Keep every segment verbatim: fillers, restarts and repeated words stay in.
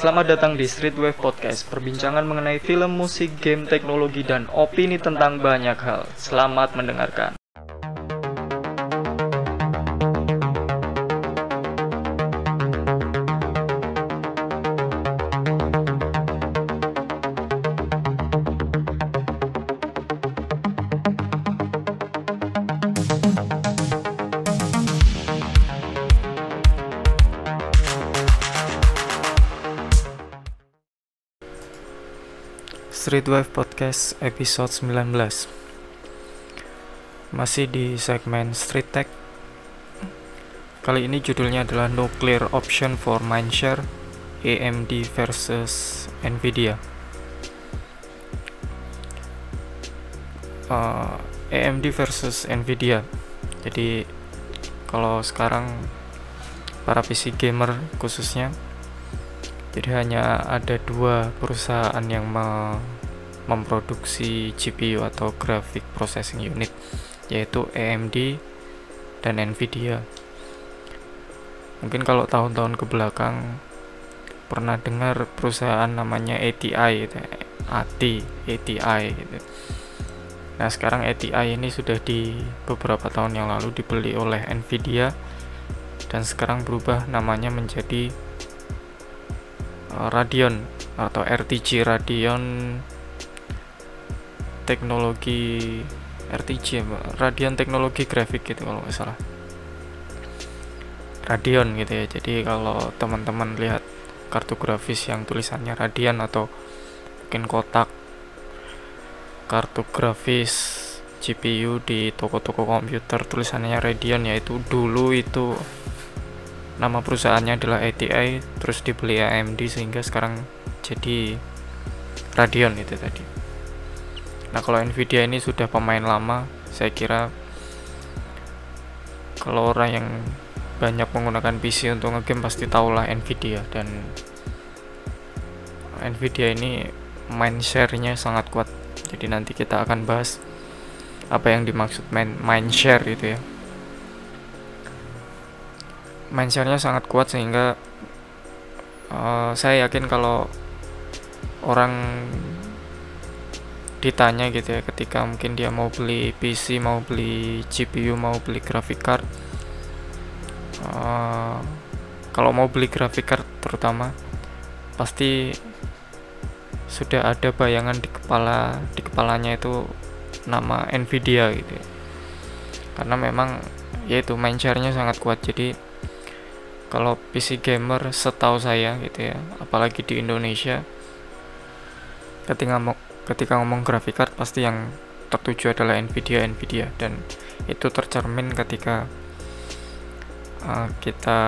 Selamat datang di Street Wave Podcast, perbincangan mengenai film, musik, game, teknologi, dan opini tentang banyak hal. Selamat mendengarkan. Street Wave Podcast episode sembilan belas. Masih di segmen Street Tech. Kali ini judulnya adalah Nuclear Option for Mindshare, A M D versus Nvidia. Uh, A M D versus Nvidia. Jadi kalau sekarang para P C gamer khususnya, jadi hanya ada dua perusahaan yang me- memproduksi G P U atau graphic processing unit, yaitu A M D dan Nvidia. Mungkin kalau tahun-tahun ke belakang pernah dengar perusahaan namanya A T I, A T I, A T I. Nah, sekarang A T I ini sudah di beberapa tahun yang lalu dibeli oleh Nvidia dan sekarang berubah namanya menjadi Radeon atau R T G, Radeon teknologi R T G, Radeon teknologi grafik gitu kalau nggak salah, Radeon gitu ya. Jadi kalau teman-teman lihat kartu grafis yang tulisannya Radeon atau mungkin kotak kartu grafis G P U di toko-toko komputer tulisannya Radeon, yaitu dulu itu nama perusahaannya adalah A T I, terus dibeli A M D sehingga sekarang jadi Radeon itu tadi. Nah, kalau Nvidia ini sudah pemain lama, saya kira kalau orang yang banyak menggunakan P C untuk ngegame pasti tahulah Nvidia, dan Nvidia ini mindshare-nya sangat kuat. Jadi nanti kita akan bahas apa yang dimaksud mindshare itu ya. Mindshare-nya sangat kuat sehingga uh, saya yakin kalau orang ditanya gitu ya, ketika mungkin dia mau beli P C, mau beli G P U, mau beli graphic card, uh, kalau mau beli graphic card terutama pasti sudah ada bayangan di kepala di kepalanya itu nama Nvidia gitu ya. Karena memang yaitu mindshare-nya sangat kuat. Jadi kalau P C gamer setahu saya gitu ya, apalagi di Indonesia, ketika mau Ketika ngomong graphic card pasti yang tertuju adalah Nvidia, Nvidia, dan itu tercermin ketika uh, kita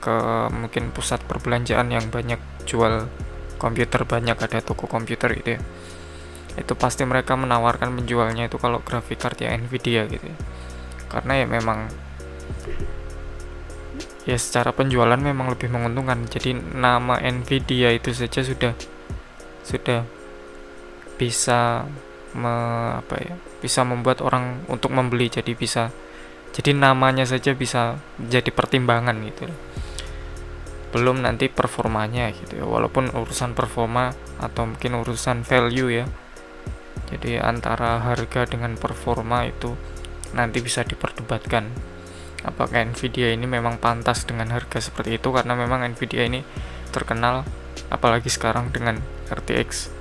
ke mungkin pusat perbelanjaan yang banyak jual komputer, banyak ada toko komputer gitu ya. Itu pasti mereka menawarkan penjualnya itu kalau graphic card ya Nvidia gitu ya. Karena ya memang ya secara penjualan memang lebih menguntungkan. Jadi nama Nvidia itu saja sudah sudah bisa me, apa ya bisa membuat orang untuk membeli. Jadi bisa jadi namanya saja bisa jadi pertimbangan gitu, belum nanti performanya gitu ya. Walaupun urusan performa atau mungkin urusan value ya, jadi antara harga dengan performa itu nanti bisa diperdebatkan apakah Nvidia ini memang pantas dengan harga seperti itu, karena memang Nvidia ini terkenal apalagi sekarang dengan R T X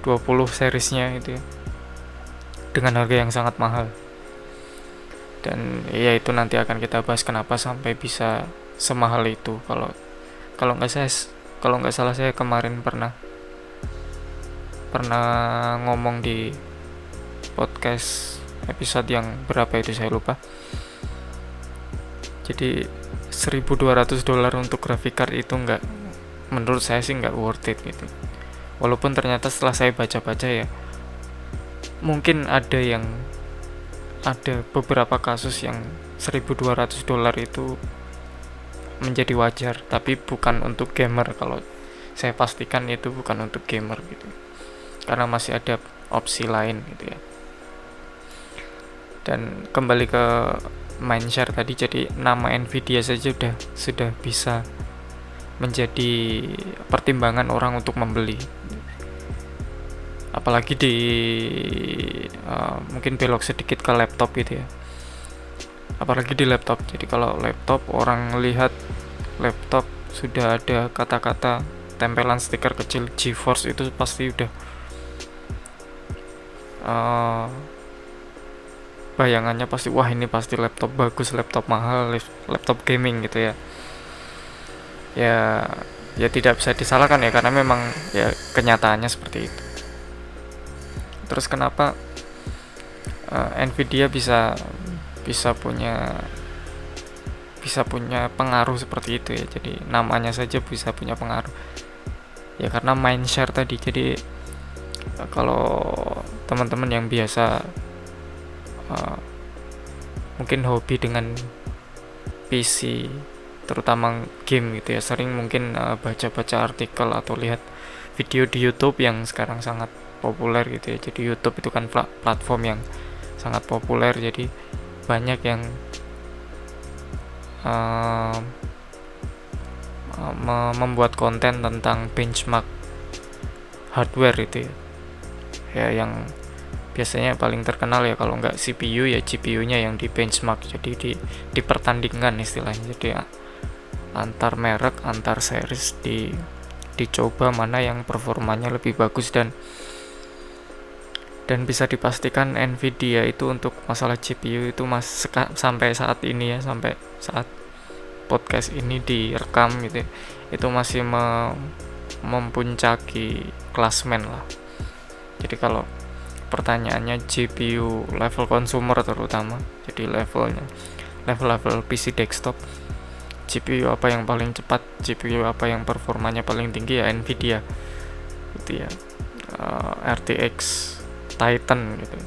dua puluh seriesnya itu ya, dengan harga yang sangat mahal. Dan ya itu nanti akan kita bahas kenapa sampai bisa semahal itu. Kalau kalau nggak saya kalau nggak salah saya kemarin pernah pernah ngomong di podcast episode yang berapa itu saya lupa. Jadi seribu dua ratus dolar untuk graphic card itu nggak, menurut saya sih nggak worth it gitu. Walaupun ternyata setelah saya baca-baca ya, mungkin ada yang ada beberapa kasus yang seribu dua ratus dolar itu menjadi wajar, tapi bukan untuk gamer. Kalau saya pastikan itu bukan untuk gamer gitu, karena masih ada opsi lain gitu ya. Dan kembali ke mindshare tadi, jadi nama Nvidia saja sudah sudah bisa menjadi pertimbangan orang untuk membeli. Apalagi di uh, mungkin belok sedikit ke laptop gitu ya, apalagi di laptop. Jadi kalau laptop, orang lihat laptop sudah ada kata-kata tempelan stiker kecil GeForce, itu pasti udah uh, bayangannya pasti wah ini pasti laptop bagus, laptop mahal, laptop gaming gitu ya. Ya, ya tidak bisa disalahkan ya, karena memang ya kenyataannya seperti itu. Terus kenapa uh, Nvidia bisa bisa punya bisa punya pengaruh seperti itu ya? Jadi namanya saja bisa punya pengaruh. Ya karena mindshare tadi. Jadi uh, kalau teman-teman yang biasa uh, mungkin hobi dengan P C, terutama game gitu ya, sering mungkin uh, baca-baca artikel atau lihat video di YouTube yang sekarang sangat populer gitu ya. Jadi YouTube itu kan platform yang sangat populer, jadi banyak yang uh, membuat konten tentang benchmark hardware itu ya. Ya yang biasanya paling terkenal ya kalau nggak C P U ya G P U-nya yang di benchmark, jadi di dipertandingkan istilahnya. Jadi ya, antar merek, antar series di dicoba mana yang performanya lebih bagus, dan dan bisa dipastikan Nvidia itu untuk masalah G P U itu mas seka, sampai saat ini ya, sampai saat podcast ini direkam gitu ya, itu masih me, mempuncaki klasmen lah. Jadi kalau pertanyaannya G P U level consumer terutama, jadi levelnya level-level P C desktop, G P U apa yang paling cepat, G P U apa yang performanya paling tinggi, ya Nvidia gitu ya, uh, R T X Titan gitu,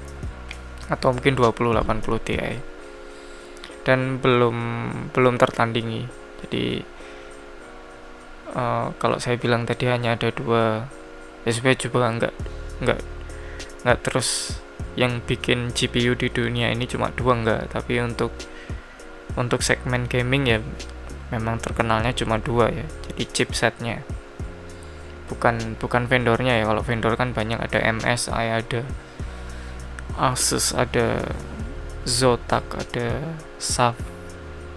atau mungkin dua ribu delapan puluh Ti, dan belum belum tertandingi. Jadi uh, kalau saya bilang tadi hanya ada dua, ya sebenarnya juga enggak enggak enggak terus yang bikin G P U di dunia ini cuma dua, enggak, tapi untuk untuk segmen gaming ya memang terkenalnya cuma dua ya, jadi chipsetnya, bukan bukan vendornya ya. Kalau vendor kan banyak, ada M S I, ada Asus, ada Zotac, ada Saf,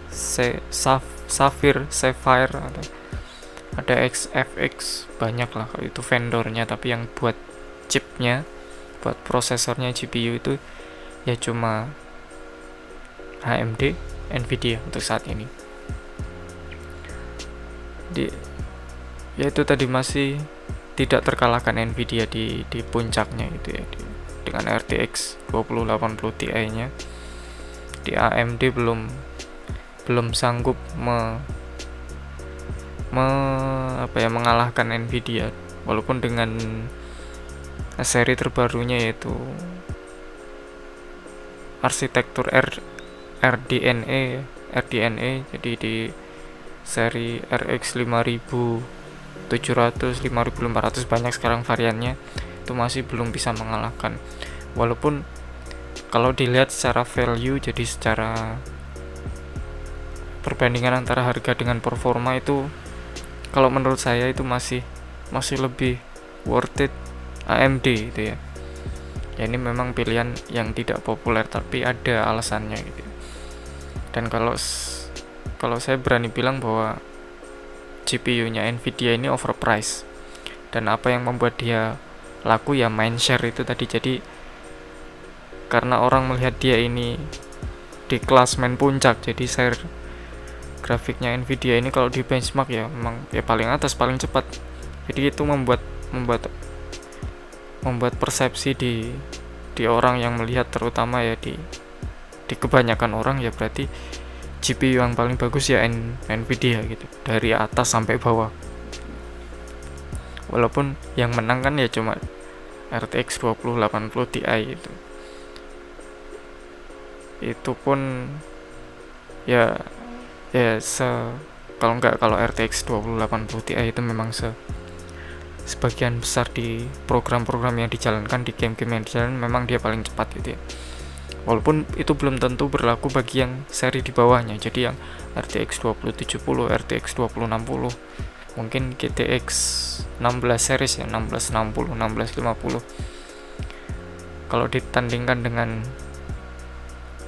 Se, Saf, Sapphire, Sapphire, ada, ada X F X, banyak lah itu vendornya. Tapi yang buat chipnya, buat prosesornya G P U itu ya cuma A M D, Nvidia untuk saat ini. Di ya itu tadi masih tidak terkalahkan Nvidia di di puncaknya gitu ya, di, dengan R T X dua ribu delapan puluh Ti nya. Di A M D belum belum sanggup me, me apa ya mengalahkan Nvidia, walaupun dengan seri terbarunya yaitu arsitektur R D N A, jadi di seri R X lima ribu tujuh ratus, lima ribu empat ratus, banyak sekarang variannya, itu masih belum bisa mengalahkan. Walaupun kalau dilihat secara value, jadi secara perbandingan antara harga dengan performa itu, kalau menurut saya itu masih masih lebih worth it A M D itu ya. Ya ini memang pilihan yang tidak populer, tapi ada alasannya gitu. Dan kalau kalau saya berani bilang bahwa G P U-nya Nvidia ini overpriced, dan apa yang membuat dia laku ya mindshare itu tadi. Jadi karena orang melihat dia ini di klasmen puncak, jadi share grafiknya Nvidia ini kalau di benchmark ya memang ya paling atas, paling cepat. Jadi itu membuat membuat membuat persepsi di di orang yang melihat, terutama ya di di kebanyakan orang ya, berarti G P U yang paling bagus ya Nvidia gitu, dari atas sampai bawah. Walaupun yang menang kan ya cuma R T X dua ribu delapan puluh Ti itu. Itu pun ya ya se kalau enggak kalau R T X dua ribu delapan puluh Ti itu memang se sebagian besar di program-program yang dijalankan, di game-game yang dijalankan, memang dia paling cepat gitu ya. Walaupun itu belum tentu berlaku bagi yang seri di bawahnya. Jadi yang R T X dua ribu tujuh puluh, R T X dua ribu enam puluh, mungkin G T X enam belas series ya, enam belas enam puluh, enam belas lima puluh, kalau ditandingkan dengan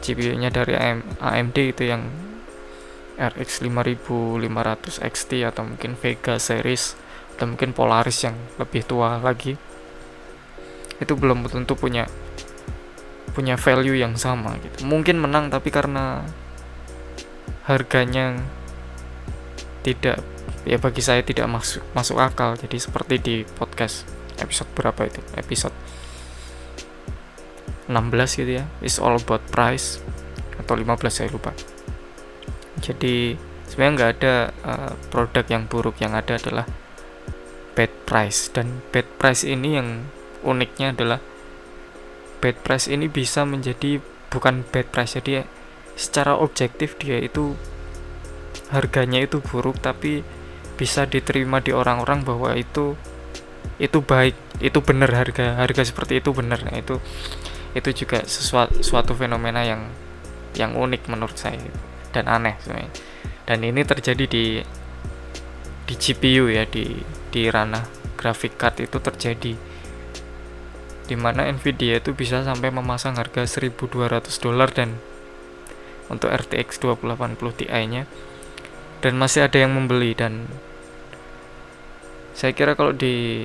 C P U-nya dari A M D itu yang R X lima ribu lima ratus X T atau mungkin Vega series atau mungkin Polaris yang lebih tua lagi, itu belum tentu punya punya value yang sama gitu. Mungkin menang tapi karena harganya tidak, ya bagi saya tidak masuk masuk akal. Jadi seperti di podcast episode berapa itu, episode enam belas gitu ya, it's all about price, atau lima belas saya lupa. Jadi sebenarnya nggak ada uh, produk yang buruk, yang ada adalah bad price. Dan bad price ini yang uniknya adalah bad price ini bisa menjadi bukan bad price, jadi secara objektif dia itu harganya itu buruk, tapi bisa diterima di orang-orang bahwa itu itu baik, itu benar, harga harga seperti itu benar. Nah, itu itu juga sesuatu suatu fenomena yang yang unik menurut saya dan aneh sebenarnya. Dan ini terjadi di di G P U ya, di di ranah graphic card itu terjadi, di mana Nvidia itu bisa sampai memasang harga seribu dua ratus dolar dan untuk R T X dua ribu delapan puluh Ti-nya, dan masih ada yang membeli. Dan saya kira kalau di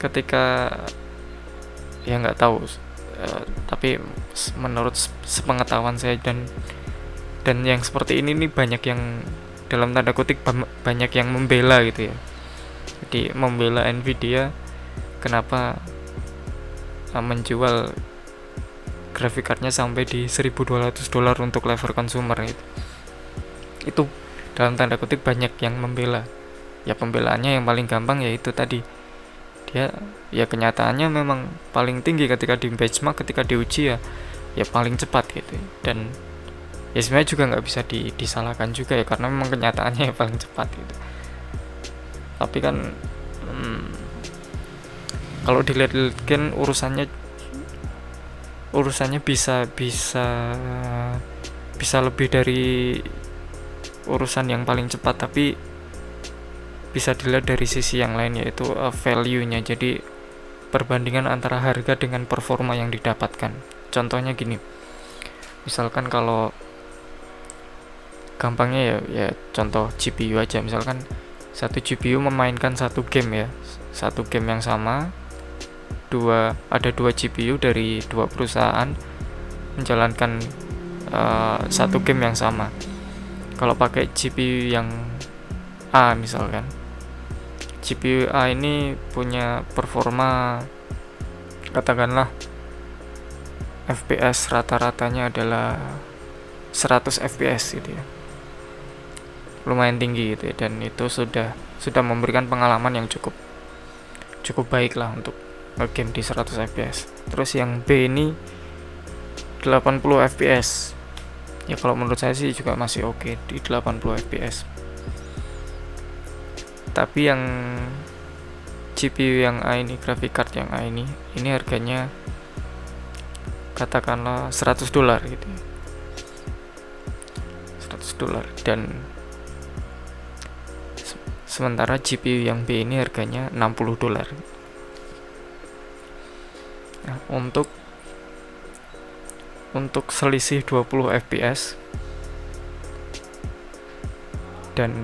ketika ya nggak tahu, Uh, tapi menurut sepengetahuan saya dan dan yang seperti ini nih banyak yang dalam tanda kutip banyak yang membela gitu ya. Jadi membela Nvidia kenapa uh, menjual graphic card-nya sampai di seribu dua ratus dolar untuk level consumer gitu. Itu dalam tanda kutip banyak yang membela. Ya pembelaannya yang paling gampang yaitu tadi, ya ya kenyataannya memang paling tinggi ketika di benchmark, ketika diuji ya ya paling cepat gitu. Dan ya sebenarnya juga nggak bisa di, disalahkan juga ya, karena memang kenyataannya ya paling cepat gitu. Tapi kan hmm, kalau dilihat-lihat kan urusannya urusannya bisa bisa bisa lebih dari urusan yang paling cepat, tapi bisa dilihat dari sisi yang lain yaitu uh, value-nya. Jadi perbandingan antara harga dengan performa yang didapatkan. Contohnya gini, misalkan kalau gampangnya ya, ya contoh G P U aja, misalkan satu G P U memainkan satu game ya, satu game yang sama, dua ada dua G P U dari dua perusahaan menjalankan uh, satu game yang sama. Kalau pakai G P U yang A misalkan, G P U A ini punya performa katakanlah F P S rata-ratanya adalah seratus F P S gitu ya, lumayan tinggi gitu ya, dan itu sudah sudah memberikan pengalaman yang cukup cukup baik lah untuk game di seratus F P S. Terus yang B ini delapan puluh F P S ya, kalau menurut saya sih juga masih oke di delapan puluh F P S. Tapi yang G P U yang A ini, graphic card yang A ini, ini harganya katakanlah seratus dolar gitu ya. seratus dolar, dan se- sementara G P U yang B ini harganya enam puluh dolar. Nah, untuk untuk selisih dua puluh F P S dan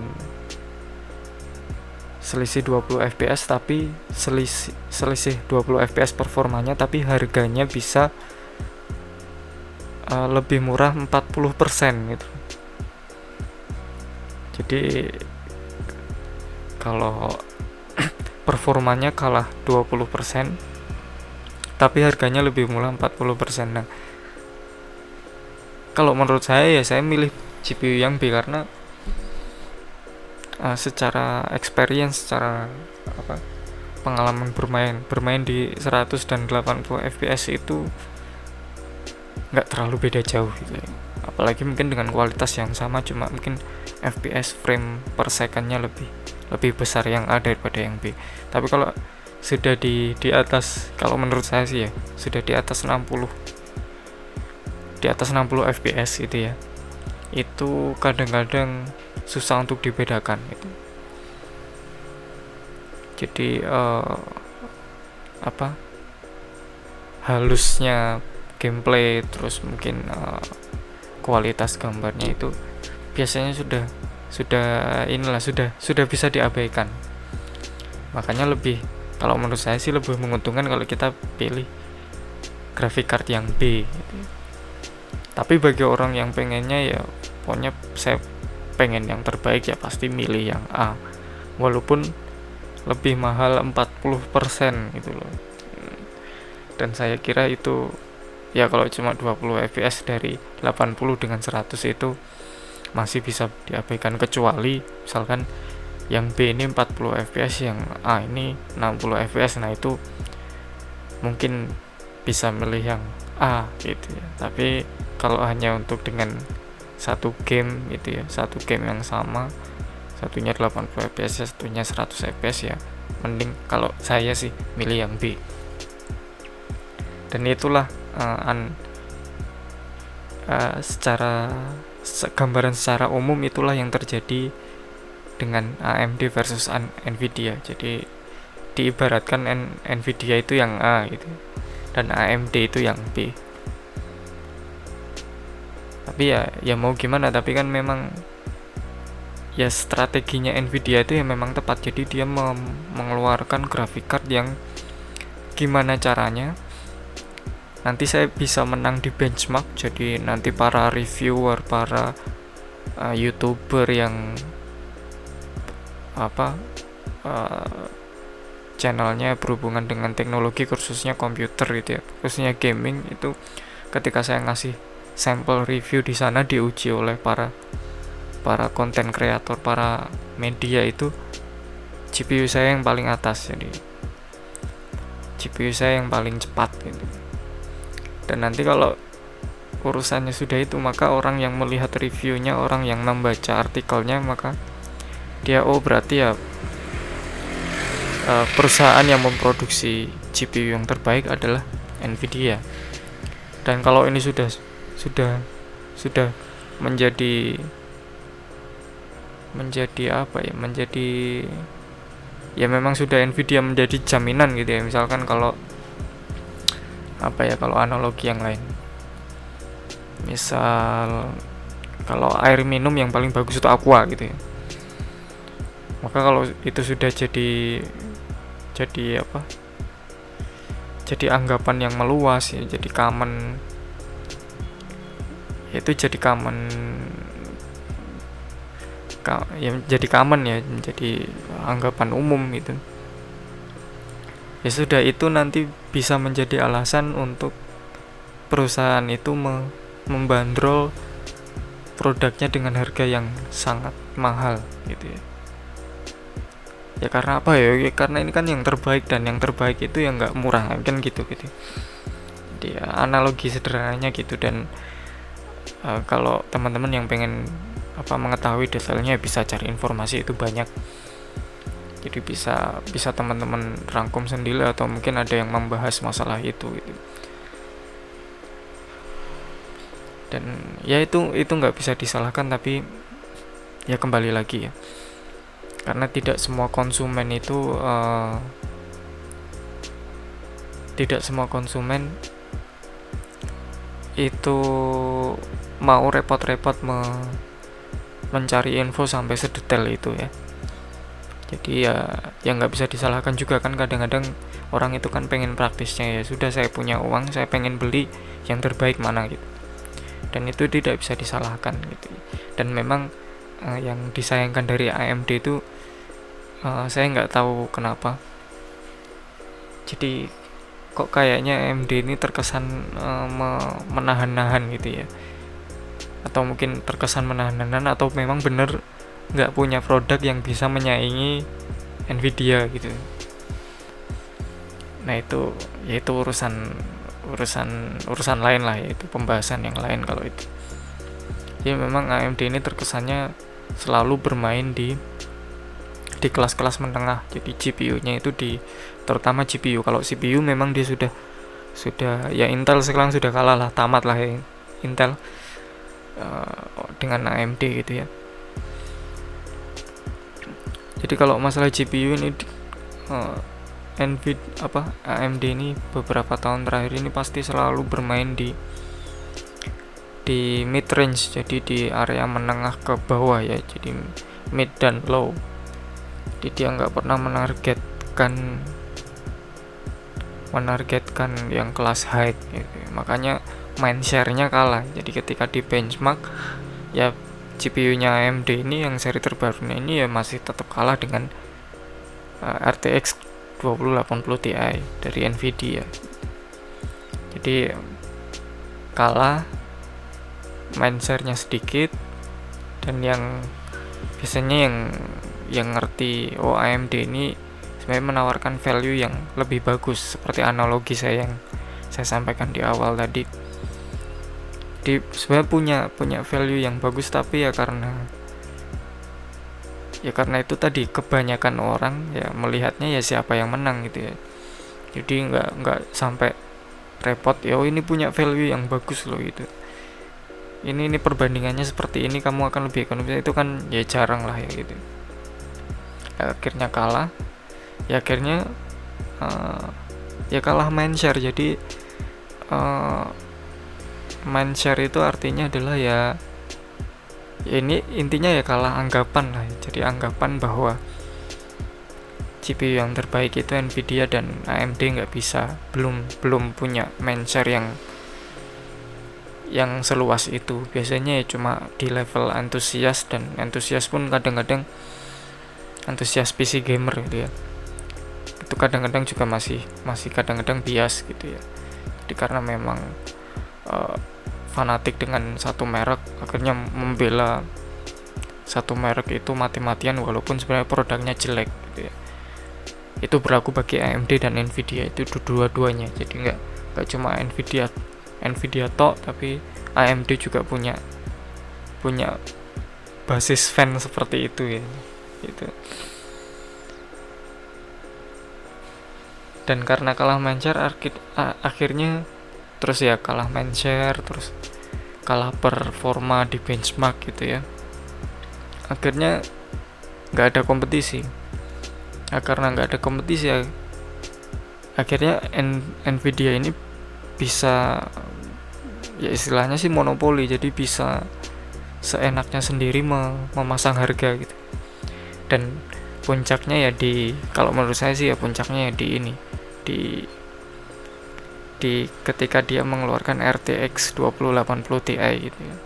selisih dua puluh F P S, tapi selisih selisih dua puluh F P S performanya, tapi harganya bisa uh, lebih murah empat puluh persen gitu. Jadi kalau performanya kalah dua puluh persen tapi harganya lebih murah empat puluh persen. Nah, kalau menurut saya ya saya milih G P U yang B karena Uh, secara experience, secara apa, pengalaman bermain bermain di seratus dan delapan puluh F P S itu nggak terlalu beda jauh gitu ya. Apalagi mungkin dengan kualitas yang sama, cuma mungkin F P S frame per second-nya lebih lebih besar yang A daripada yang B. Tapi kalau sudah di di atas, kalau menurut saya sih ya sudah di atas enam puluh di atas enam puluh F P S itu ya, itu kadang-kadang susah untuk dibedakan itu. Jadi uh, apa halusnya gameplay, terus mungkin uh, kualitas gambarnya itu biasanya sudah sudah inilah sudah sudah bisa diabaikan. Makanya lebih, kalau menurut saya sih lebih menguntungkan kalau kita pilih graphic card yang B gitu. Tapi bagi orang yang pengennya ya pokoknya saya pengen yang terbaik ya pasti milih yang A, walaupun lebih mahal empat puluh persen gitu loh. Dan saya kira itu ya kalau cuma dua puluh F P S dari delapan puluh dengan seratus itu masih bisa diabaikan, kecuali misalkan yang B ini empat puluh F P S, yang A ini enam puluh F P S. Nah itu mungkin bisa milih yang A gitu ya. Tapi kalau hanya untuk dengan satu game itu ya, satu game yang sama, satunya delapan puluh F P S, satunya seratus F P S ya, mending kalau saya sih milih yang B. Dan itulah uh, an, uh, secara gambaran secara umum itulah yang terjadi dengan A M D versus an, Nvidia. Jadi diibaratkan N, Nvidia itu yang A gitu, dan A M D itu yang B. Tapi ya ya mau gimana, tapi kan memang ya strateginya Nvidia itu ya memang tepat. Jadi dia mem- mengeluarkan graphic card yang gimana caranya nanti saya bisa menang di benchmark. Jadi nanti para reviewer, para uh, YouTuber yang apa uh, channelnya berhubungan dengan teknologi, khususnya komputer gitu ya, khususnya gaming itu, ketika saya ngasih sampel review di sana diuji oleh para para konten kreator, para media itu, G P U saya yang paling atas, jadi G P U saya yang paling cepat gitu. Dan nanti kalau urusannya sudah itu, maka orang yang melihat reviewnya, orang yang membaca artikelnya, maka dia oh berarti ya uh, perusahaan yang memproduksi G P U yang terbaik adalah Nvidia. Dan kalau ini sudah sudah sudah menjadi menjadi apa ya menjadi ya memang sudah Nvidia menjadi jaminan gitu ya. Misalkan kalau apa ya kalau analogi yang lain, misal kalau air minum yang paling bagus itu Aqua gitu ya, maka kalau itu sudah jadi jadi apa jadi anggapan yang meluas ya, jadi common itu jadi common ya menjadi common ya menjadi anggapan umum gitu ya, sudah itu nanti bisa menjadi alasan untuk perusahaan itu me- membandrol produknya dengan harga yang sangat mahal gitu ya. Ya karena apa ya, ya karena ini kan yang terbaik, dan yang terbaik itu yang nggak murah kan gitu gitu dia ya, analogi sederhananya gitu. Dan uh, kalau teman-teman yang pengen apa mengetahui detailnya bisa cari informasi itu banyak. Jadi bisa bisa teman-teman rangkum sendiri, atau mungkin ada yang membahas masalah itu gitu. Dan ya itu itu nggak bisa disalahkan, tapi ya kembali lagi ya, karena tidak semua konsumen itu uh, tidak semua konsumen itu mau repot-repot me mencari info sampai sedetail itu ya. Jadi ya yang nggak bisa disalahkan juga kan, kadang-kadang orang itu kan pengen praktisnya, ya sudah saya punya uang saya pengen beli yang terbaik mana gitu, dan itu tidak bisa disalahkan gitu. Dan memang uh, yang disayangkan dari A M D itu uh, saya nggak tahu kenapa, jadi kok kayaknya A M D ini terkesan uh, menahan-nahan gitu ya, atau mungkin terkesan menahan-nahan, atau memang bener nggak punya produk yang bisa menyaingi Nvidia gitu. Nah itu yaitu urusan urusan urusan lain lah, yaitu pembahasan yang lain kalau itu. Jadi memang A M D ini terkesannya selalu bermain di di kelas-kelas menengah. Jadi G P U-nya itu di terutama G P U. Kalau C P U memang dia sudah sudah ya Intel sekarang sudah kalah lah, tamat lah ya Intel dengan A M D gitu ya. Jadi kalau masalah G P U ini uh, Nvidia apa A M D ini beberapa tahun terakhir ini pasti selalu bermain di di mid range, jadi di area menengah ke bawah ya, jadi mid dan low. Jadi dia nggak pernah menargetkan menargetkan yang kelas high gitu. Makanya main share-nya kalah. Jadi ketika di benchmark ya G P U-nya A M D ini yang seri terbarunya ini ya masih tetap kalah dengan uh, R T X dua ribu delapan puluh Ti dari Nvidia. Jadi kalah, main share-nya sedikit, dan yang biasanya yang yang ngerti oh A M D ini sebenarnya menawarkan value yang lebih bagus, seperti analogi saya yang saya sampaikan di awal tadi. Di sebenarnya punya punya value yang bagus, tapi ya karena ya karena itu tadi kebanyakan orang ya melihatnya ya siapa yang menang gitu ya. Jadi nggak nggak sampai repot ya oh ini punya value yang bagus loh gitu. Ini ini perbandingannya seperti ini, kamu akan lebih ekonomis, itu kan ya jarang lah ya gitu. Ya, akhirnya kalah. Ya akhirnya uh, ya kalah main share. Jadi uh, main share itu artinya adalah ya, ya ini intinya ya kalah anggapan lah. Jadi anggapan bahwa G P U yang terbaik itu Nvidia dan A M D nggak bisa, belum belum punya main share yang yang seluas itu. Biasanya ya cuma di level antusias, dan antusias pun kadang-kadang antusias P C gamer gitu ya. Itu kadang-kadang juga masih masih kadang-kadang bias gitu ya. Jadi karena memang Uh, fanatik dengan satu merek, akhirnya membela satu merek itu mati-matian walaupun sebenarnya produknya jelek gitu ya. Itu berlaku bagi A M D dan Nvidia, itu dua-duanya. Jadi nggak nggak cuma Nvidia Nvidia tok, tapi A M D juga punya punya basis fan seperti itu ya. Gitu. Dan karena kalah mencar akhirnya terus ya kalah main share, terus kalah performa di benchmark gitu ya. Akhirnya nggak ada kompetisi. Nah, karena nggak ada kompetisi ya, akhirnya N- Nvidia ini bisa ya istilahnya sih monopoli. Jadi bisa seenaknya sendiri mem- memasang harga gitu. Dan puncaknya ya di, kalau menurut saya sih ya puncaknya ya di ini di Di, ketika dia mengeluarkan R T X dua ribu delapan puluh Ti gitu ya,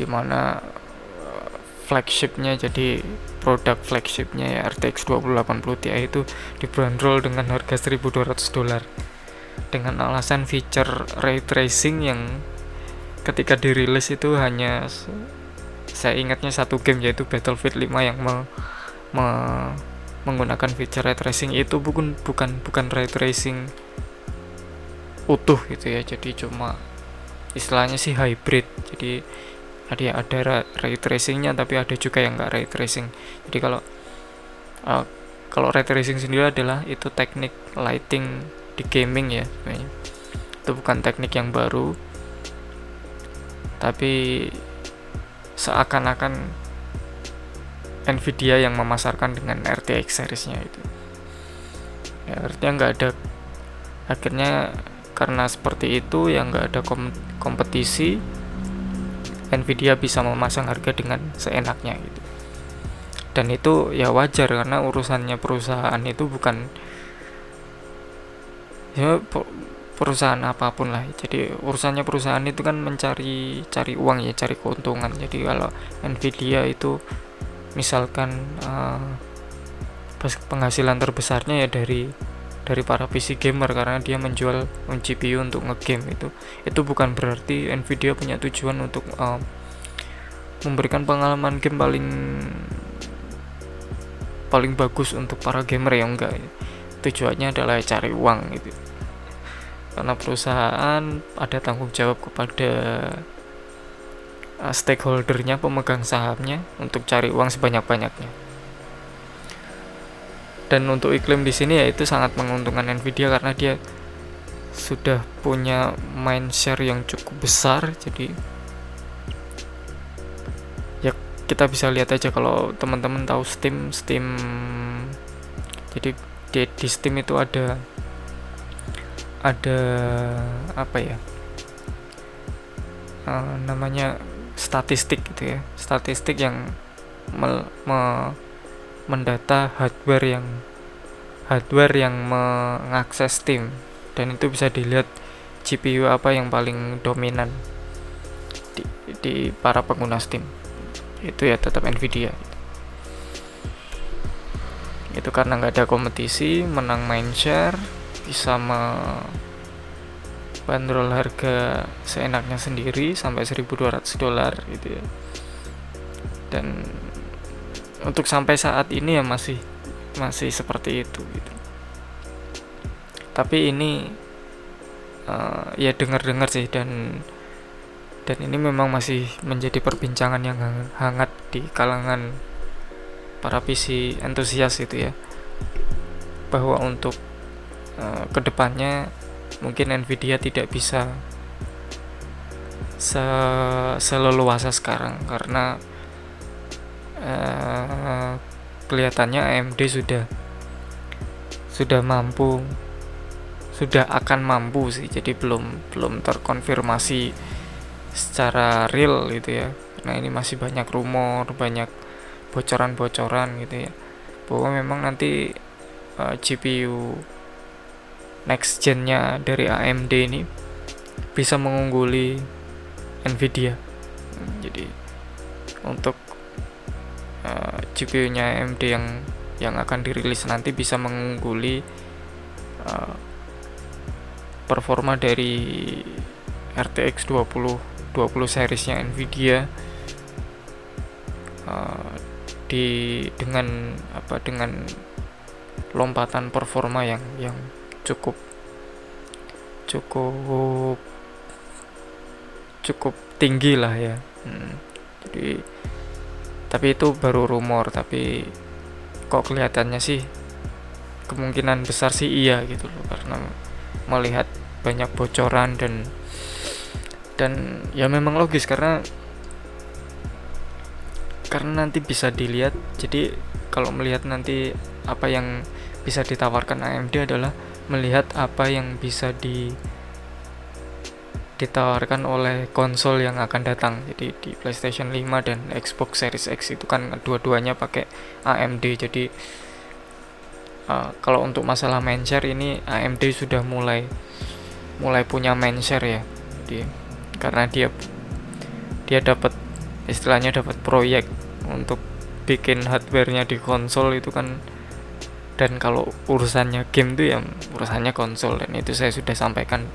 dimana uh, flagshipnya, jadi produk flagshipnya ya R T X dua ribu delapan puluh Ti itu dibanderol dengan harga seribu dua ratus dolar dengan alasan feature ray tracing yang ketika dirilis itu hanya saya ingatnya satu game, yaitu Battlefield lima yang me, me, menggunakan feature ray tracing itu. Bukan bukan bukan ray tracing utuh gitu ya, jadi cuma istilahnya sih hybrid. Jadi ada ada ray tracingnya tapi ada juga yang nggak ray tracing. Jadi kalau uh, kalau ray tracing sendiri adalah itu teknik lighting di gaming ya sebenarnya. Itu bukan teknik yang baru, tapi seakan-akan Nvidia yang memasarkan dengan R T X seriesnya itu ya, artinya nggak ada. Akhirnya karena seperti itu yang nggak ada kompetisi, Nvidia bisa memasang harga dengan seenaknya gitu. Dan itu ya wajar, karena urusannya perusahaan itu bukan ya perusahaan apapun lah. Jadi urusannya perusahaan itu kan mencari cari uang ya, cari keuntungan. Jadi kalau Nvidia itu misalkan uh, penghasilan terbesarnya ya dari dari para P C gamer, karena dia menjual G P U untuk ngegame itu. Itu bukan berarti Nvidia punya tujuan untuk um, memberikan pengalaman game paling paling bagus untuk para gamer ya, enggak. Tujuannya adalah cari uang gitu. Karena perusahaan ada tanggung jawab kepada uh, stakeholdernya, pemegang sahamnya, untuk cari uang sebanyak-banyaknya. Dan untuk iklim di sini ya itu sangat menguntungkan Nvidia, karena dia sudah punya mind share yang cukup besar. Jadi ya kita bisa lihat aja kalau teman-teman tahu Steam Steam jadi di, di Steam itu ada ada apa ya uh, namanya statistik gitu ya, statistik yang me, me, mendata hardware yang hardware yang mengakses Steam, dan itu bisa dilihat G P U apa yang paling dominan di, di para pengguna Steam. Itu ya tetap Nvidia. Itu karena nggak ada kompetisi, menang main share, bisa bandrol harga seenaknya sendiri sampai seribu dua ratus dolar gitu ya. Dan untuk sampai saat ini ya masih masih seperti itu gitu. Tapi ini uh, ya dengar-dengar sih, dan dan ini memang masih menjadi perbincangan yang hangat di kalangan para P C entusias itu ya. Bahwa untuk uh, kedepannya mungkin Nvidia tidak bisa se- seleluasa sekarang, karena uh, kelihatannya A M D sudah sudah mampu sudah akan mampu sih, jadi belum belum terkonfirmasi secara real gitu ya. Nah, ini masih banyak rumor, banyak bocoran-bocoran gitu ya, bahwa memang nanti uh, G P U next gen-nya dari A M D ini bisa mengungguli Nvidia. Jadi untuk uh, G P U-nya A M D yang yang akan dirilis nanti bisa mengungguli uh, performa dari R T X dua puluh dua puluh series-nya Nvidia uh, di dengan apa dengan lompatan performa yang yang cukup cukup cukup tinggi lah ya. hmm. Jadi tapi itu baru rumor, tapi kok kelihatannya sih kemungkinan besar sih iya gitu loh, karena melihat banyak bocoran dan dan ya memang logis, karena karena nanti bisa dilihat. Jadi kalau melihat nanti apa yang bisa ditawarkan A M D adalah melihat apa yang bisa di ditawarkan oleh konsol yang akan datang. Jadi di PlayStation lima dan Xbox Series X itu kan dua-duanya pakai A M D. Jadi uh, kalau untuk masalah main share ini A M D sudah mulai mulai punya main share ya. Jadi karena dia dia dapat istilahnya dapat proyek untuk bikin hardware-nya di konsol itu kan. Dan kalau urusannya game itu ya urusannya konsol, dan itu saya sudah sampaikan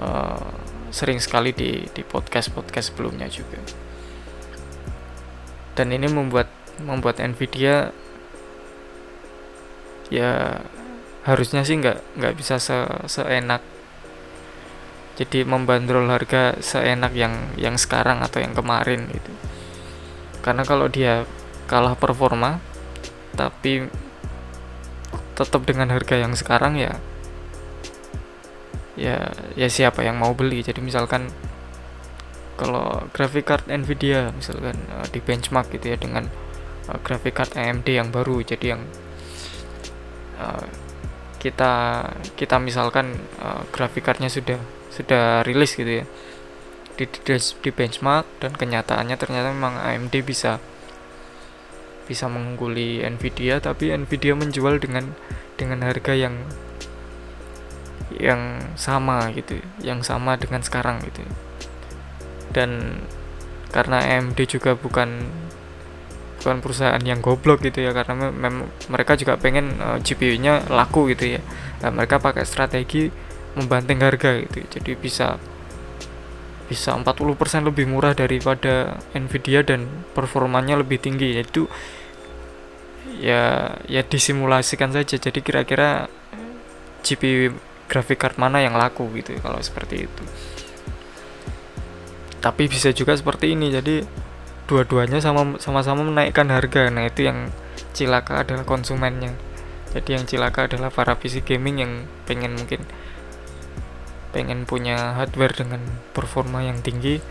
uh, sering sekali di di podcast-podcast sebelumnya juga. Dan ini membuat membuat Nvidia ya harusnya sih nggak nggak bisa se, seenak jadi membandrol harga seenak yang yang sekarang atau yang kemarin gitu. Karena kalau dia kalah performa tapi tetap dengan harga yang sekarang ya ya ya siapa yang mau beli. Jadi misalkan kalau graphic card Nvidia misalkan uh, di benchmark gitu ya dengan uh, graphic card A M D yang baru, jadi yang uh, kita kita misalkan uh, graphic cardnya sudah sudah rilis gitu ya di, di di benchmark, dan kenyataannya ternyata memang A M D bisa bisa mengungguli Nvidia, tapi Nvidia menjual dengan dengan harga yang yang sama gitu, yang sama dengan sekarang gitu. Dan karena A M D juga bukan bukan perusahaan yang goblok gitu ya, karena mem- mereka juga pengen uh, G P U-nya laku gitu ya. Nah, mereka pakai strategi membanting harga gitu. Jadi bisa bisa empat puluh persen lebih murah daripada Nvidia dan performanya lebih tinggi. Itu ya ya disimulasikan saja, jadi kira-kira G P U graphic card mana yang laku gitu kalau seperti itu. Tapi bisa juga seperti ini, jadi dua-duanya sama sama-sama menaikkan harga. Nah, itu yang cilaka adalah konsumennya. Jadi yang cilaka adalah para P C gaming yang pengen mungkin pengen punya hardware dengan performa yang tinggi.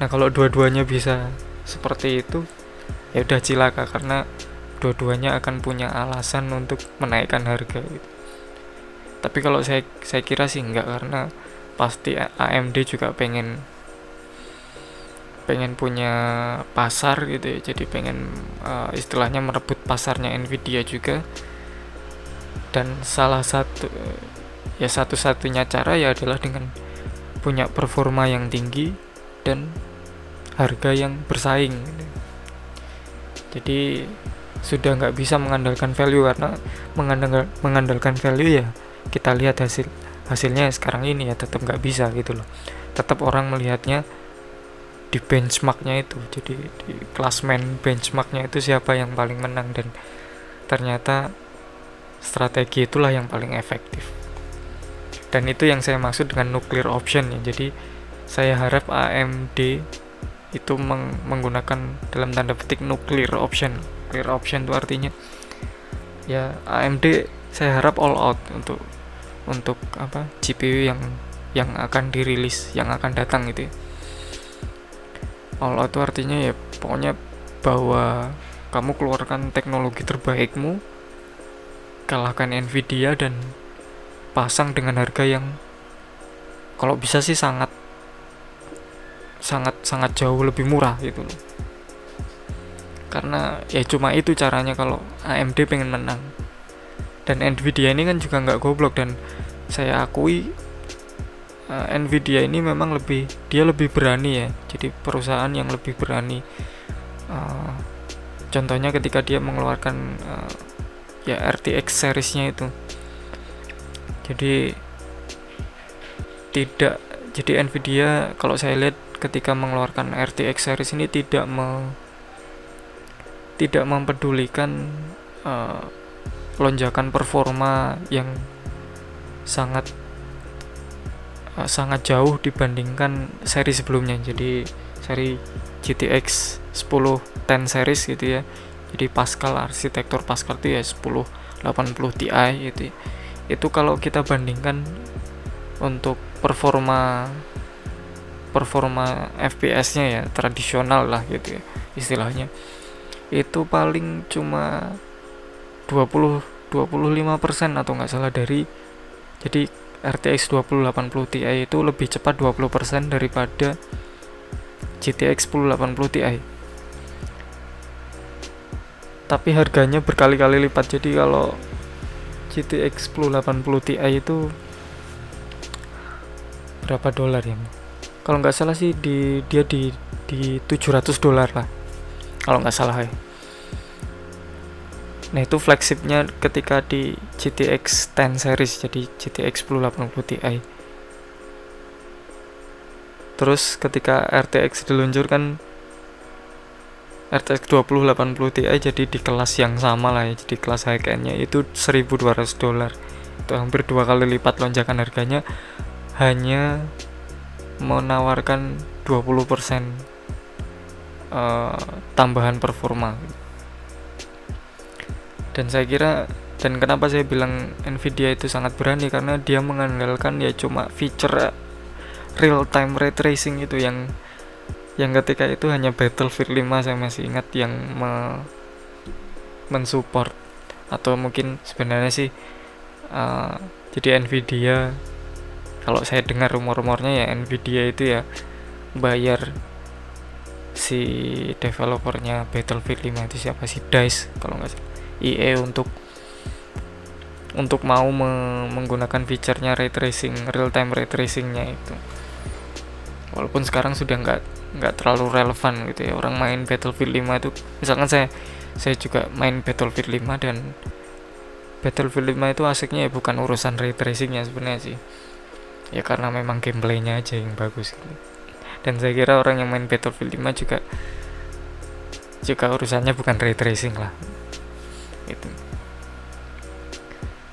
Nah, kalau dua-duanya bisa seperti itu, ya udah cilaka, karena dua-duanya akan punya alasan untuk menaikkan harga gitu. Tapi kalau saya saya kira sih enggak, karena pasti A M D juga pengen pengen punya pasar gitu ya, jadi pengen uh, istilahnya merebut pasarnya Nvidia juga. Dan salah satu ya satu-satunya cara ya adalah dengan punya performa yang tinggi dan harga yang bersaing. Jadi sudah nggak bisa mengandalkan value, karena mengandalkan mengandalkan value ya kita lihat hasil hasilnya sekarang ini ya tetap nggak bisa gitu loh. Tetap orang melihatnya di benchmarknya itu, jadi di klasmen benchmarknya itu siapa yang paling menang, dan ternyata strategi itulah yang paling efektif. Dan itu yang saya maksud dengan nuclear option ya. Jadi saya harap A M D itu meng- menggunakan dalam tanda petik nuclear option. Nuclear option itu artinya ya A M D saya harap all out untuk untuk apa G P U yang yang akan dirilis, yang akan datang gitu ya. All out itu artinya ya pokoknya bahwa kamu keluarkan teknologi terbaikmu, kalahkan Nvidia dan pasang dengan harga yang kalau bisa sih sangat sangat sangat jauh lebih murah gitu loh. Karena ya cuma itu caranya kalau A M D pengen menang. Dan Nvidia ini kan juga nggak goblok, dan saya akui uh, Nvidia ini memang lebih dia lebih berani ya, jadi perusahaan yang lebih berani. Uh, contohnya ketika dia mengeluarkan uh, ya R T X seriesnya itu, jadi tidak jadi Nvidia kalau saya lihat ketika mengeluarkan R T X series ini tidak me, tidak mempedulikan uh, lonjakan performa yang sangat uh, sangat jauh dibandingkan seri sebelumnya. Jadi seri G T X sepuluh sepuluh series gitu ya, jadi Pascal, arsitektur Pascal itu ya sepuluh delapan puluh Ti gitu ya. Itu kalau kita bandingkan untuk performa performa F P S-nya ya tradisional lah gitu ya istilahnya, itu paling cuma dua puluh sampai dua puluh lima persen atau nggak salah dari, jadi R T X dua ribu delapan puluh Ti itu lebih cepat dua puluh persen daripada G T X sepuluh delapan puluh Ti, tapi harganya berkali-kali lipat. Jadi kalau G T X sepuluh delapan puluh Ti itu berapa dolar ya? Kalau nggak salah sih di dia di di tujuh ratus dolar lah kalau nggak salah ya. Nah itu flagshipnya ketika di G T X sepuluh series, jadi G T X sepuluh delapan puluh Ti. Terus ketika R T X diluncurkan R T X dua ribu delapan puluh Ti, jadi di kelas yang sama lah ya, jadi kelas high end-nya itu seribu dua ratus dolar. Itu hampir dua kali lipat lonjakan harganya, hanya menawarkan dua puluh persen uh, tambahan performa. Dan saya kira, dan kenapa saya bilang Nvidia itu sangat berani, karena dia mengandalkan ya cuma feature real time ray tracing itu, yang yang ketika itu hanya Battlefield lima saya masih ingat yang me, mensupport, atau mungkin sebenarnya sih uh, jadi Nvidia kalau saya dengar rumor-rumornya ya Nvidia itu ya bayar si developernya Battlefield lima itu siapa sih, DICE kalau nggak salah, E A, untuk untuk mau me- menggunakan fiturnya ray tracing, real time ray tracingnya itu. Walaupun sekarang sudah nggak nggak terlalu relevan gitu ya, orang main Battlefield lima itu, misalkan saya saya juga main Battlefield lima, dan Battlefield lima itu asiknya ya bukan urusan ray tracingnya sebenarnya sih. Ya karena memang gameplaynya aja yang bagus gitu. Dan saya kira orang yang main Battlefield lima juga juga urusannya bukan ray tracing lah itu.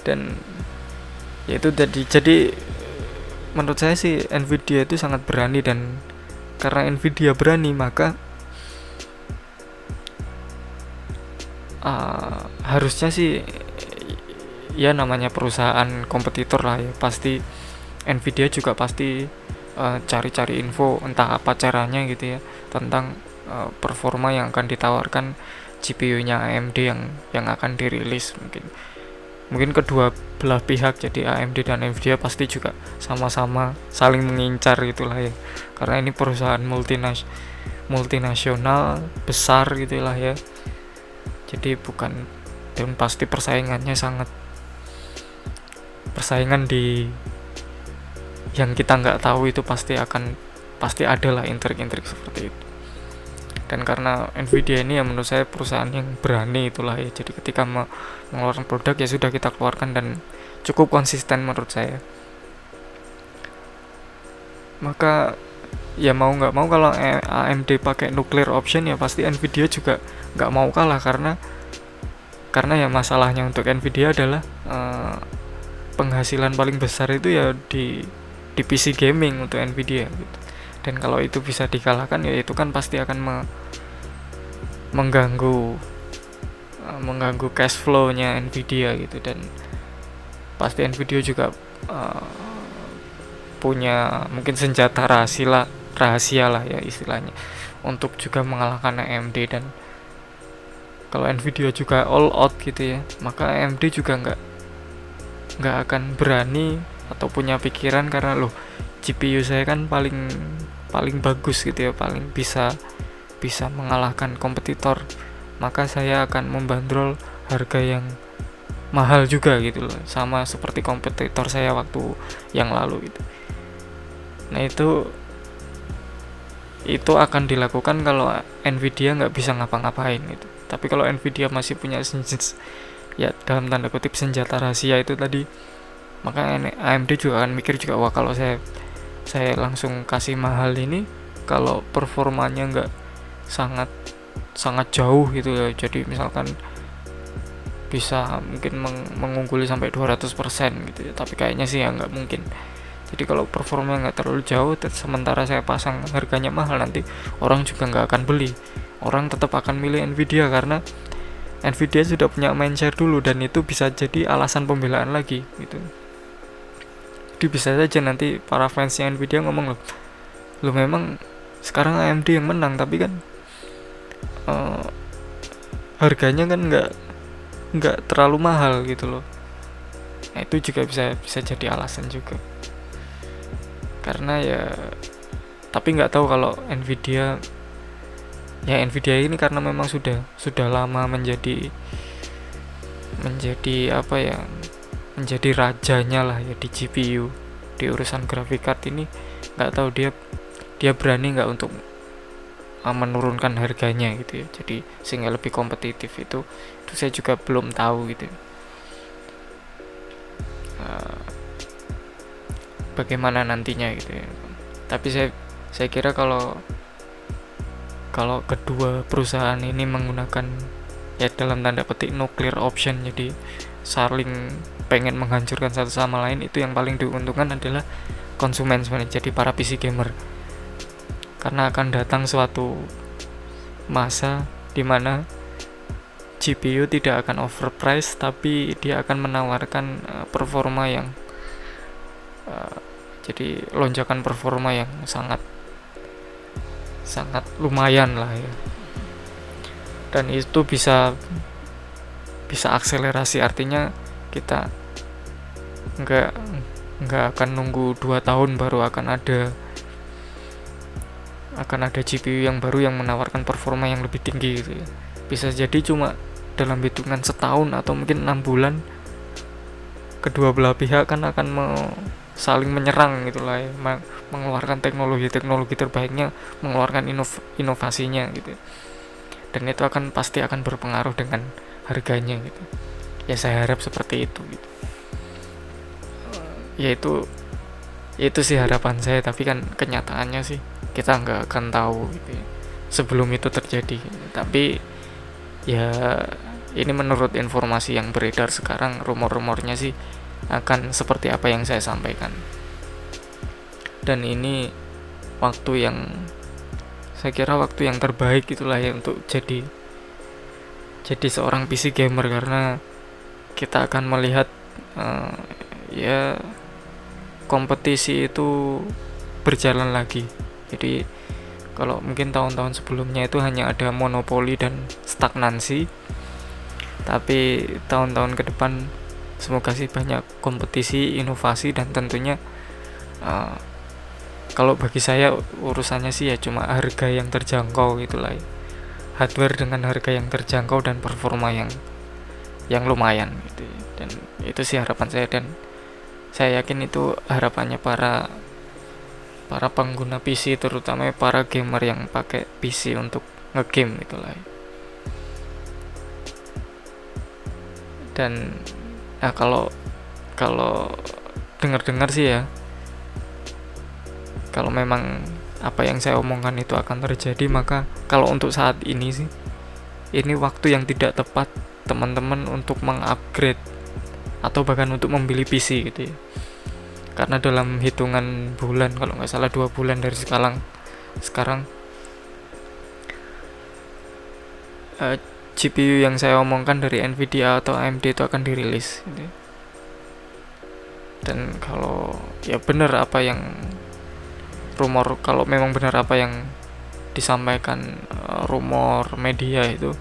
Dan ya itu jadi jadi menurut saya sih Nvidia itu sangat berani, dan karena Nvidia berani maka uh, harusnya sih ya namanya perusahaan kompetitor lah ya, pasti Nvidia juga pasti uh, cari-cari info entah apa caranya gitu ya tentang uh, performa yang akan ditawarkan G P U-nya A M D yang yang akan dirilis. Mungkin mungkin kedua belah pihak, jadi A M D dan Nvidia pasti juga sama-sama saling mengincar gitulah ya, karena ini perusahaan multinas multinasional besar gitulah ya. Jadi bukan, dan pasti persaingannya sangat, persaingan di yang kita nggak tahu itu pasti akan pasti adalah intrik-intrik seperti itu. Dan karena Nvidia ini ya menurut saya perusahaan yang berani itulah ya, jadi ketika mengeluarkan produk ya sudah kita keluarkan dan cukup konsisten menurut saya. Maka ya mau nggak mau kalau A M D pakai nuclear option ya pasti Nvidia juga nggak mau kalah, karena karena ya masalahnya untuk Nvidia adalah eh, penghasilan paling besar itu ya di di P C gaming untuk Nvidia gitu. Dan kalau itu bisa dikalahkan ya itu kan pasti akan me, mengganggu uh, mengganggu cash flow-nya Nvidia gitu, dan pasti Nvidia juga uh, punya mungkin senjata rahasia lah, rahasia lah ya istilahnya, untuk juga mengalahkan A M D. Dan kalau Nvidia juga all out gitu ya, maka A M D juga nggak nggak akan berani atau punya pikiran, karena loh G P U saya kan paling paling bagus gitu ya, paling bisa bisa mengalahkan kompetitor, maka saya akan membandrol harga yang mahal juga gitu loh, sama seperti kompetitor saya waktu yang lalu gitu. Nah itu itu akan dilakukan kalau Nvidia nggak bisa ngapa-ngapain gitu. Tapi kalau Nvidia masih punya senjata, ya dalam tanda kutip senjata rahasia itu tadi, maka A M D juga akan mikir juga, wah kalau saya saya langsung kasih mahal ini kalau performanya nggak sangat sangat jauh gitu ya, jadi misalkan bisa mungkin mengungguli sampai dua ratus persen gitu ya, tapi kayaknya sih ya nggak mungkin. Jadi kalau performanya nggak terlalu jauh sementara saya pasang harganya mahal, nanti orang juga nggak akan beli, orang tetap akan milih Nvidia karena Nvidia sudah punya mindshare dulu, dan itu bisa jadi alasan pembelaan lagi gitu. Jadi bisa saja nanti para fansnya Nvidia ngomong, loh, lo memang sekarang A M D yang menang, tapi kan uh, harganya kan nggak nggak terlalu mahal gitu loh. Nah itu juga bisa bisa jadi alasan juga, karena ya tapi nggak tahu kalau Nvidia ya Nvidia ini karena memang sudah sudah lama menjadi menjadi apa ya, menjadi rajanya lah ya di G P U, di urusan grafik card ini, nggak tahu dia dia berani nggak untuk menurunkan harganya gitu ya, jadi sehingga lebih kompetitif. Itu itu saya juga belum tahu gitu, uh, bagaimana nantinya gitu ya. Tapi saya saya kira kalau kalau kedua perusahaan ini menggunakan ya dalam tanda petik nuclear option, jadi saling pengen menghancurkan satu sama lain, itu yang paling diuntungkan adalah konsumen sebenarnya, jadi para P C gamer, karena akan datang suatu masa di mana G P U tidak akan overpriced, tapi dia akan menawarkan uh, performa yang uh, jadi lonjakan performa yang sangat sangat lumayan lah ya, dan itu bisa bisa akselerasi, artinya kita nggak nggak akan nunggu dua tahun baru akan ada akan ada G P U yang baru yang menawarkan performa yang lebih tinggi gitu ya. Bisa jadi cuma dalam hitungan setahun atau mungkin enam bulan kedua belah pihak kan akan me- saling menyerang gitulah ya, mengeluarkan teknologi-teknologi terbaiknya, mengeluarkan inov- inovasinya gitu, dan itu akan pasti akan berpengaruh dengan harganya gitu ya. Saya harap seperti itu gitu. Yaitu itu sih harapan saya, tapi kan kenyataannya sih kita nggak akan tahu gitu ya, sebelum itu terjadi gitu. Tapi ya ini menurut informasi yang beredar sekarang, rumor-rumornya sih akan seperti apa yang saya sampaikan, dan ini waktu yang saya kira waktu yang terbaik itulah ya untuk jadi jadi seorang P C gamer, karena kita akan melihat uh, ya kompetisi itu berjalan lagi. Jadi Kalau mungkin tahun-tahun sebelumnya itu hanya ada monopoli dan stagnansi, tapi tahun-tahun ke depan semoga sih banyak kompetisi, inovasi, dan tentunya uh, kalau bagi saya urusannya sih ya cuma harga yang terjangkau gitulah ya. Hardware dengan harga yang terjangkau dan performa yang yang lumayan gitu. Dan itu sih harapan saya, dan saya yakin itu harapannya para para pengguna P C, terutama para gamer yang pakai P C untuk nge-game gitulah ya. Dan nah, kalau kalau dengar-dengar sih ya, kalau memang apa yang saya omongkan itu akan terjadi, maka kalau untuk saat ini sih, ini waktu yang tidak tepat teman-teman untuk mengupgrade atau bahkan untuk membeli P C gitu ya. Karena dalam hitungan bulan, kalau nggak salah dua bulan dari sekarang sekarang uh, G P U yang saya omongkan dari Nvidia atau A M D itu akan dirilis. Dan kalau ya benar apa yang rumor, kalau memang benar apa yang disampaikan rumor media itu,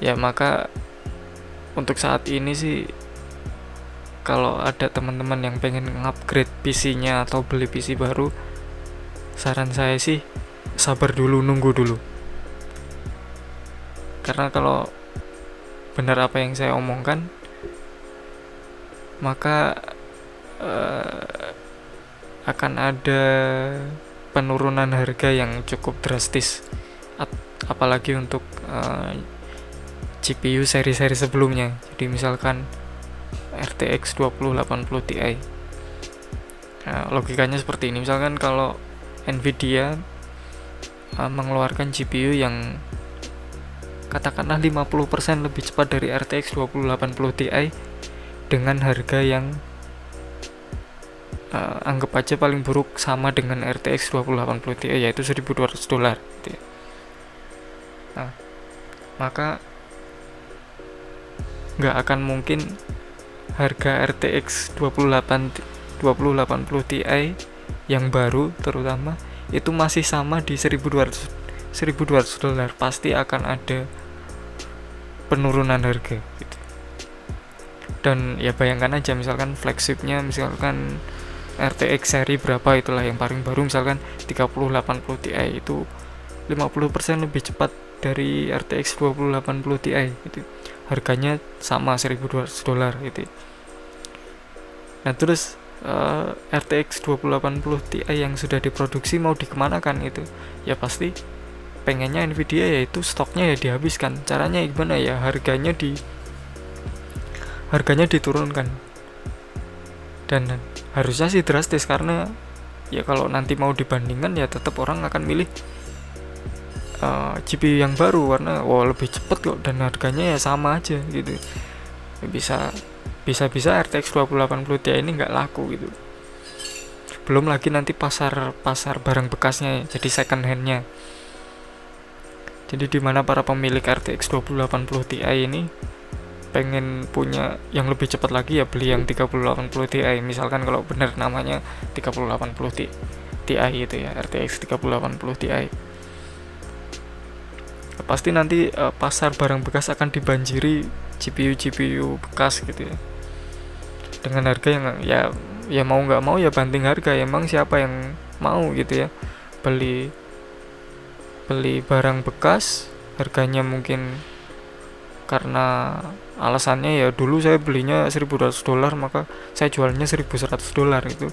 ya maka untuk saat ini sih, kalau ada teman-teman yang pengen upgrade P C-nya atau beli P C baru, saran saya sih sabar dulu, nunggu dulu. Karena kalau benar apa yang saya omongkan, maka uh, akan ada penurunan harga yang cukup drastis, apalagi untuk uh, G P U seri-seri sebelumnya. Jadi misalkan R T X dua ribu delapan puluh Ti. Nah, logikanya seperti ini. Misalkan kalau Nvidia uh, mengeluarkan G P U yang katakanlah lima puluh persen lebih cepat dari R T X dua ribu delapan puluh Ti dengan harga yang uh, anggap aja paling buruk sama dengan R T X dua ribu delapan puluh Ti, yaitu seribu dua ratus dolar. Nah, maka nggak akan mungkin harga R T X dua ribu delapan puluh Ti yang baru terutama itu masih sama di seribu dua ratus dolar. Pasti akan ada penurunan harga gitu. Dan ya bayangkan aja, misalkan flagshipnya misalkan R T X seri berapa itulah yang paling baru, misalkan tiga ribu delapan puluh Ti, itu lima puluh persen lebih cepat dari R T X dua ribu delapan puluh Ti gitu. Harganya sama seribu dua ratus dolar gitu. Nah terus uh, R T X dua ribu delapan puluh Ti yang sudah diproduksi mau dikemanakan itu? Ya pasti pengennya Nvidia yaitu stoknya ya dihabiskan. Caranya gimana ya? Harganya di harganya diturunkan. Dan harusnya sih drastis, karena ya kalau nanti mau dibandingkan ya tetap orang akan milih uh, G P U yang baru karena wah lebih cepet kok dan harganya ya sama aja gitu. Ya, bisa bisa-bisa R T X dua ribu delapan puluh Ti ini nggak laku gitu. Belum lagi nanti pasar-pasar barang bekasnya, jadi second handnya. Jadi dimana para pemilik R T X dua ribu delapan puluh Ti ini pengen punya yang lebih cepat lagi, ya beli yang tiga ribu delapan puluh Ti. Misalkan kalau benar namanya tiga ribu delapan puluh Ti gitu ya, R T X tiga ribu delapan puluh Ti. Pasti nanti uh, pasar barang bekas akan dibanjiri G P U G P U bekas gitu ya. Dengan harga yang ya ya mau nggak mau ya banting harga. Emang siapa yang mau gitu ya beli beli barang bekas harganya mungkin karena alasannya ya dulu saya belinya seribu dua ratus dolar maka saya jualnya seribu seratus dolar gitu.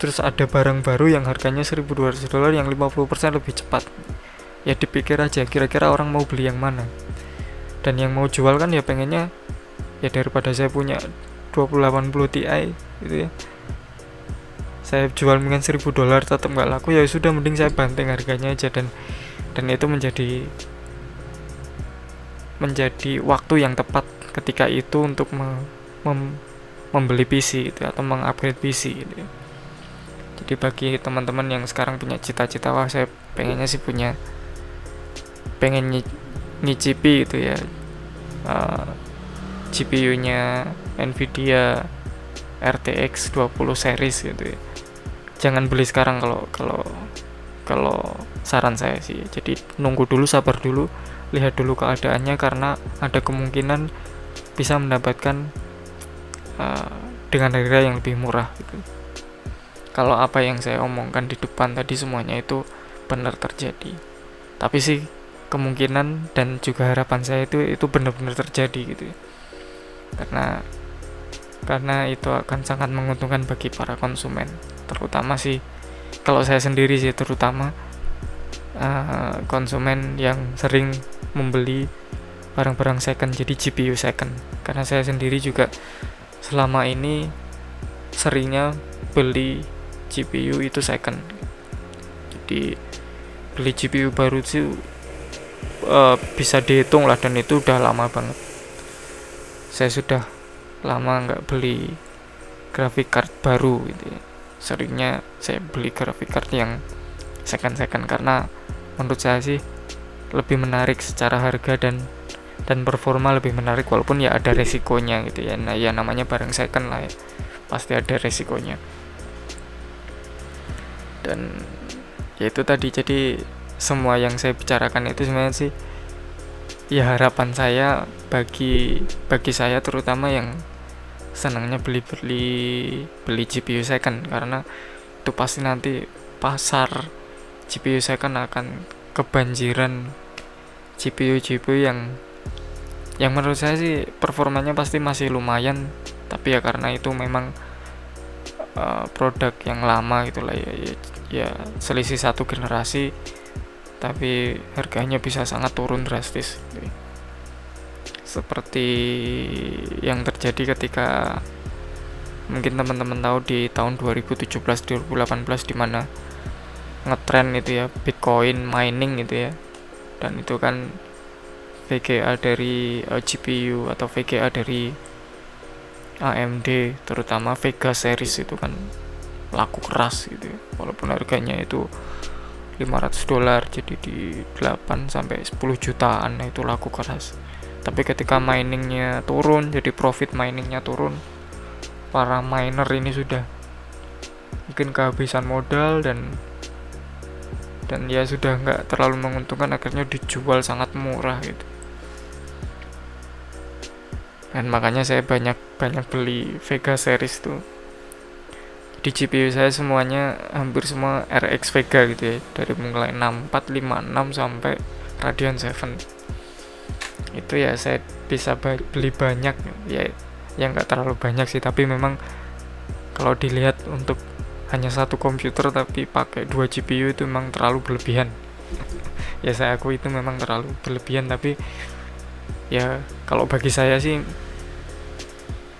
Terus ada barang baru yang harganya seribu dua ratus dolar yang lima puluh persen lebih cepat. Ya dipikir aja kira-kira orang mau beli yang mana. Dan yang mau jual kan ya pengennya ya daripada saya punya dua ribu delapan puluh Ti gitu ya, saya jual mungkin seribu dolar tetap nggak laku, ya sudah mending saya banting harganya aja. Dan dan itu menjadi menjadi waktu yang tepat ketika itu untuk mem, mem, membeli P C gitu, atau mengupgrade P C gitu. Jadi bagi teman-teman yang sekarang punya cita-cita, wah saya pengennya sih punya pengen ny- nyicipi gitu ya uh, G P U-nya Nvidia R T X dua puluh series gitu ya. Jangan beli sekarang kalau kalau kalau saran saya sih. Jadi nunggu dulu, sabar dulu, lihat dulu keadaannya, karena ada kemungkinan bisa mendapatkan uh, dengan harga yang lebih murah gitu. Kalau apa yang saya omongkan di depan tadi semuanya itu benar terjadi, tapi sih kemungkinan dan juga harapan saya itu itu benar-benar terjadi gitu ya. Karena karena itu akan sangat menguntungkan bagi para konsumen, terutama sih kalau saya sendiri sih, terutama uh, konsumen yang sering membeli barang-barang second, jadi G P U second, karena saya sendiri juga selama ini seringnya beli G P U itu second. Jadi beli G P U baru sih uh, bisa dihitung lah, dan itu udah lama banget. Saya sudah lama nggak beli graphic card baru gitu ya. Seringnya saya beli graphic card yang second-second karena menurut saya sih lebih menarik secara harga dan dan performa lebih menarik, walaupun ya ada resikonya gitu ya. Nah, ya namanya barang second lah ya, pasti ada resikonya. Dan ya itu tadi, jadi semua yang saya bicarakan itu sebenarnya sih ya harapan saya bagi bagi saya, terutama yang senangnya beli-beli beli G P U second, karena itu pasti nanti pasar G P U second akan kebanjiran G P U G P U yang yang menurut saya sih performanya pasti masih lumayan, tapi ya karena itu memang uh, produk yang lama gitulah ya, ya ya selisih satu generasi tapi harganya bisa sangat turun drastis gitu. Seperti yang terjadi ketika mungkin teman-teman tahu di tahun dua ribu tujuh belas dua ribu delapan belas di mana ngetren itu ya Bitcoin mining gitu ya, dan itu kan V G A dari uh, G P U atau V G A dari A M D, terutama Vega series itu kan laku keras gitu ya. Walaupun harganya itu lima ratus dolar, jadi di delapan sampai sepuluh jutaan itu laku keras. Tapi ketika miningnya turun, jadi profit miningnya turun, para miner ini sudah mungkin kehabisan modal dan dan ya sudah nggak terlalu menguntungkan, akhirnya dijual sangat murah gitu. Dan makanya saya banyak banyak beli Vega series tuh. Di G P U saya semuanya hampir semua R X Vega gitu ya, dari mulai enam empat lima enam sampai Radeon tujuh. Itu ya saya bisa beli banyak ya, yang enggak terlalu banyak sih, tapi memang kalau dilihat untuk hanya satu komputer tapi pakai dua G P U itu memang terlalu berlebihan. Ya saya akui itu memang terlalu berlebihan, tapi ya kalau bagi saya sih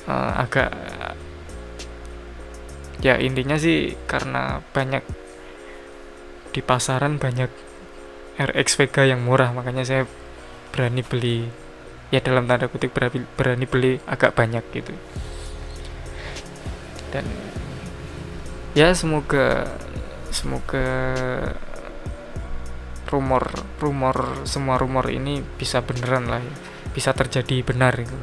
uh, agak ya intinya sih karena banyak di pasaran banyak R X Vega yang murah, makanya saya berani beli ya dalam tanda kutip berani, berani beli agak banyak gitu. Dan ya semoga semoga rumor rumor semua rumor ini bisa beneran lah ya, bisa terjadi benar gitu.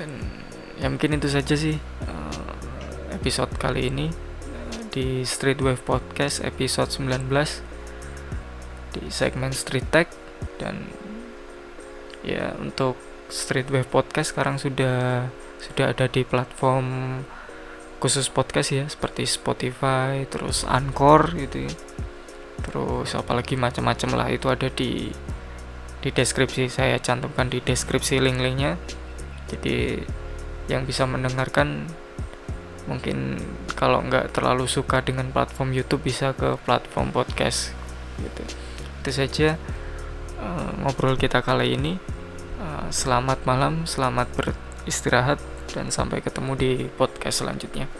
Dan ya mungkin itu saja sih episode kali ini di Street Wave Podcast episode sembilan belas di segmen Street Tech. Dan ya untuk Street Wave Podcast sekarang sudah sudah ada di platform khusus podcast ya, seperti Spotify, terus Anchor gitu ya. Terus apalagi macam-macam lah, itu ada di di deskripsi, saya cantumkan di deskripsi link-linknya. Jadi yang bisa mendengarkan mungkin kalau nggak terlalu suka dengan platform YouTube bisa ke platform podcast gitu. Itu saja uh, ngobrol kita kali ini. Uh, selamat malam, selamat beristirahat, dan sampai ketemu di podcast selanjutnya.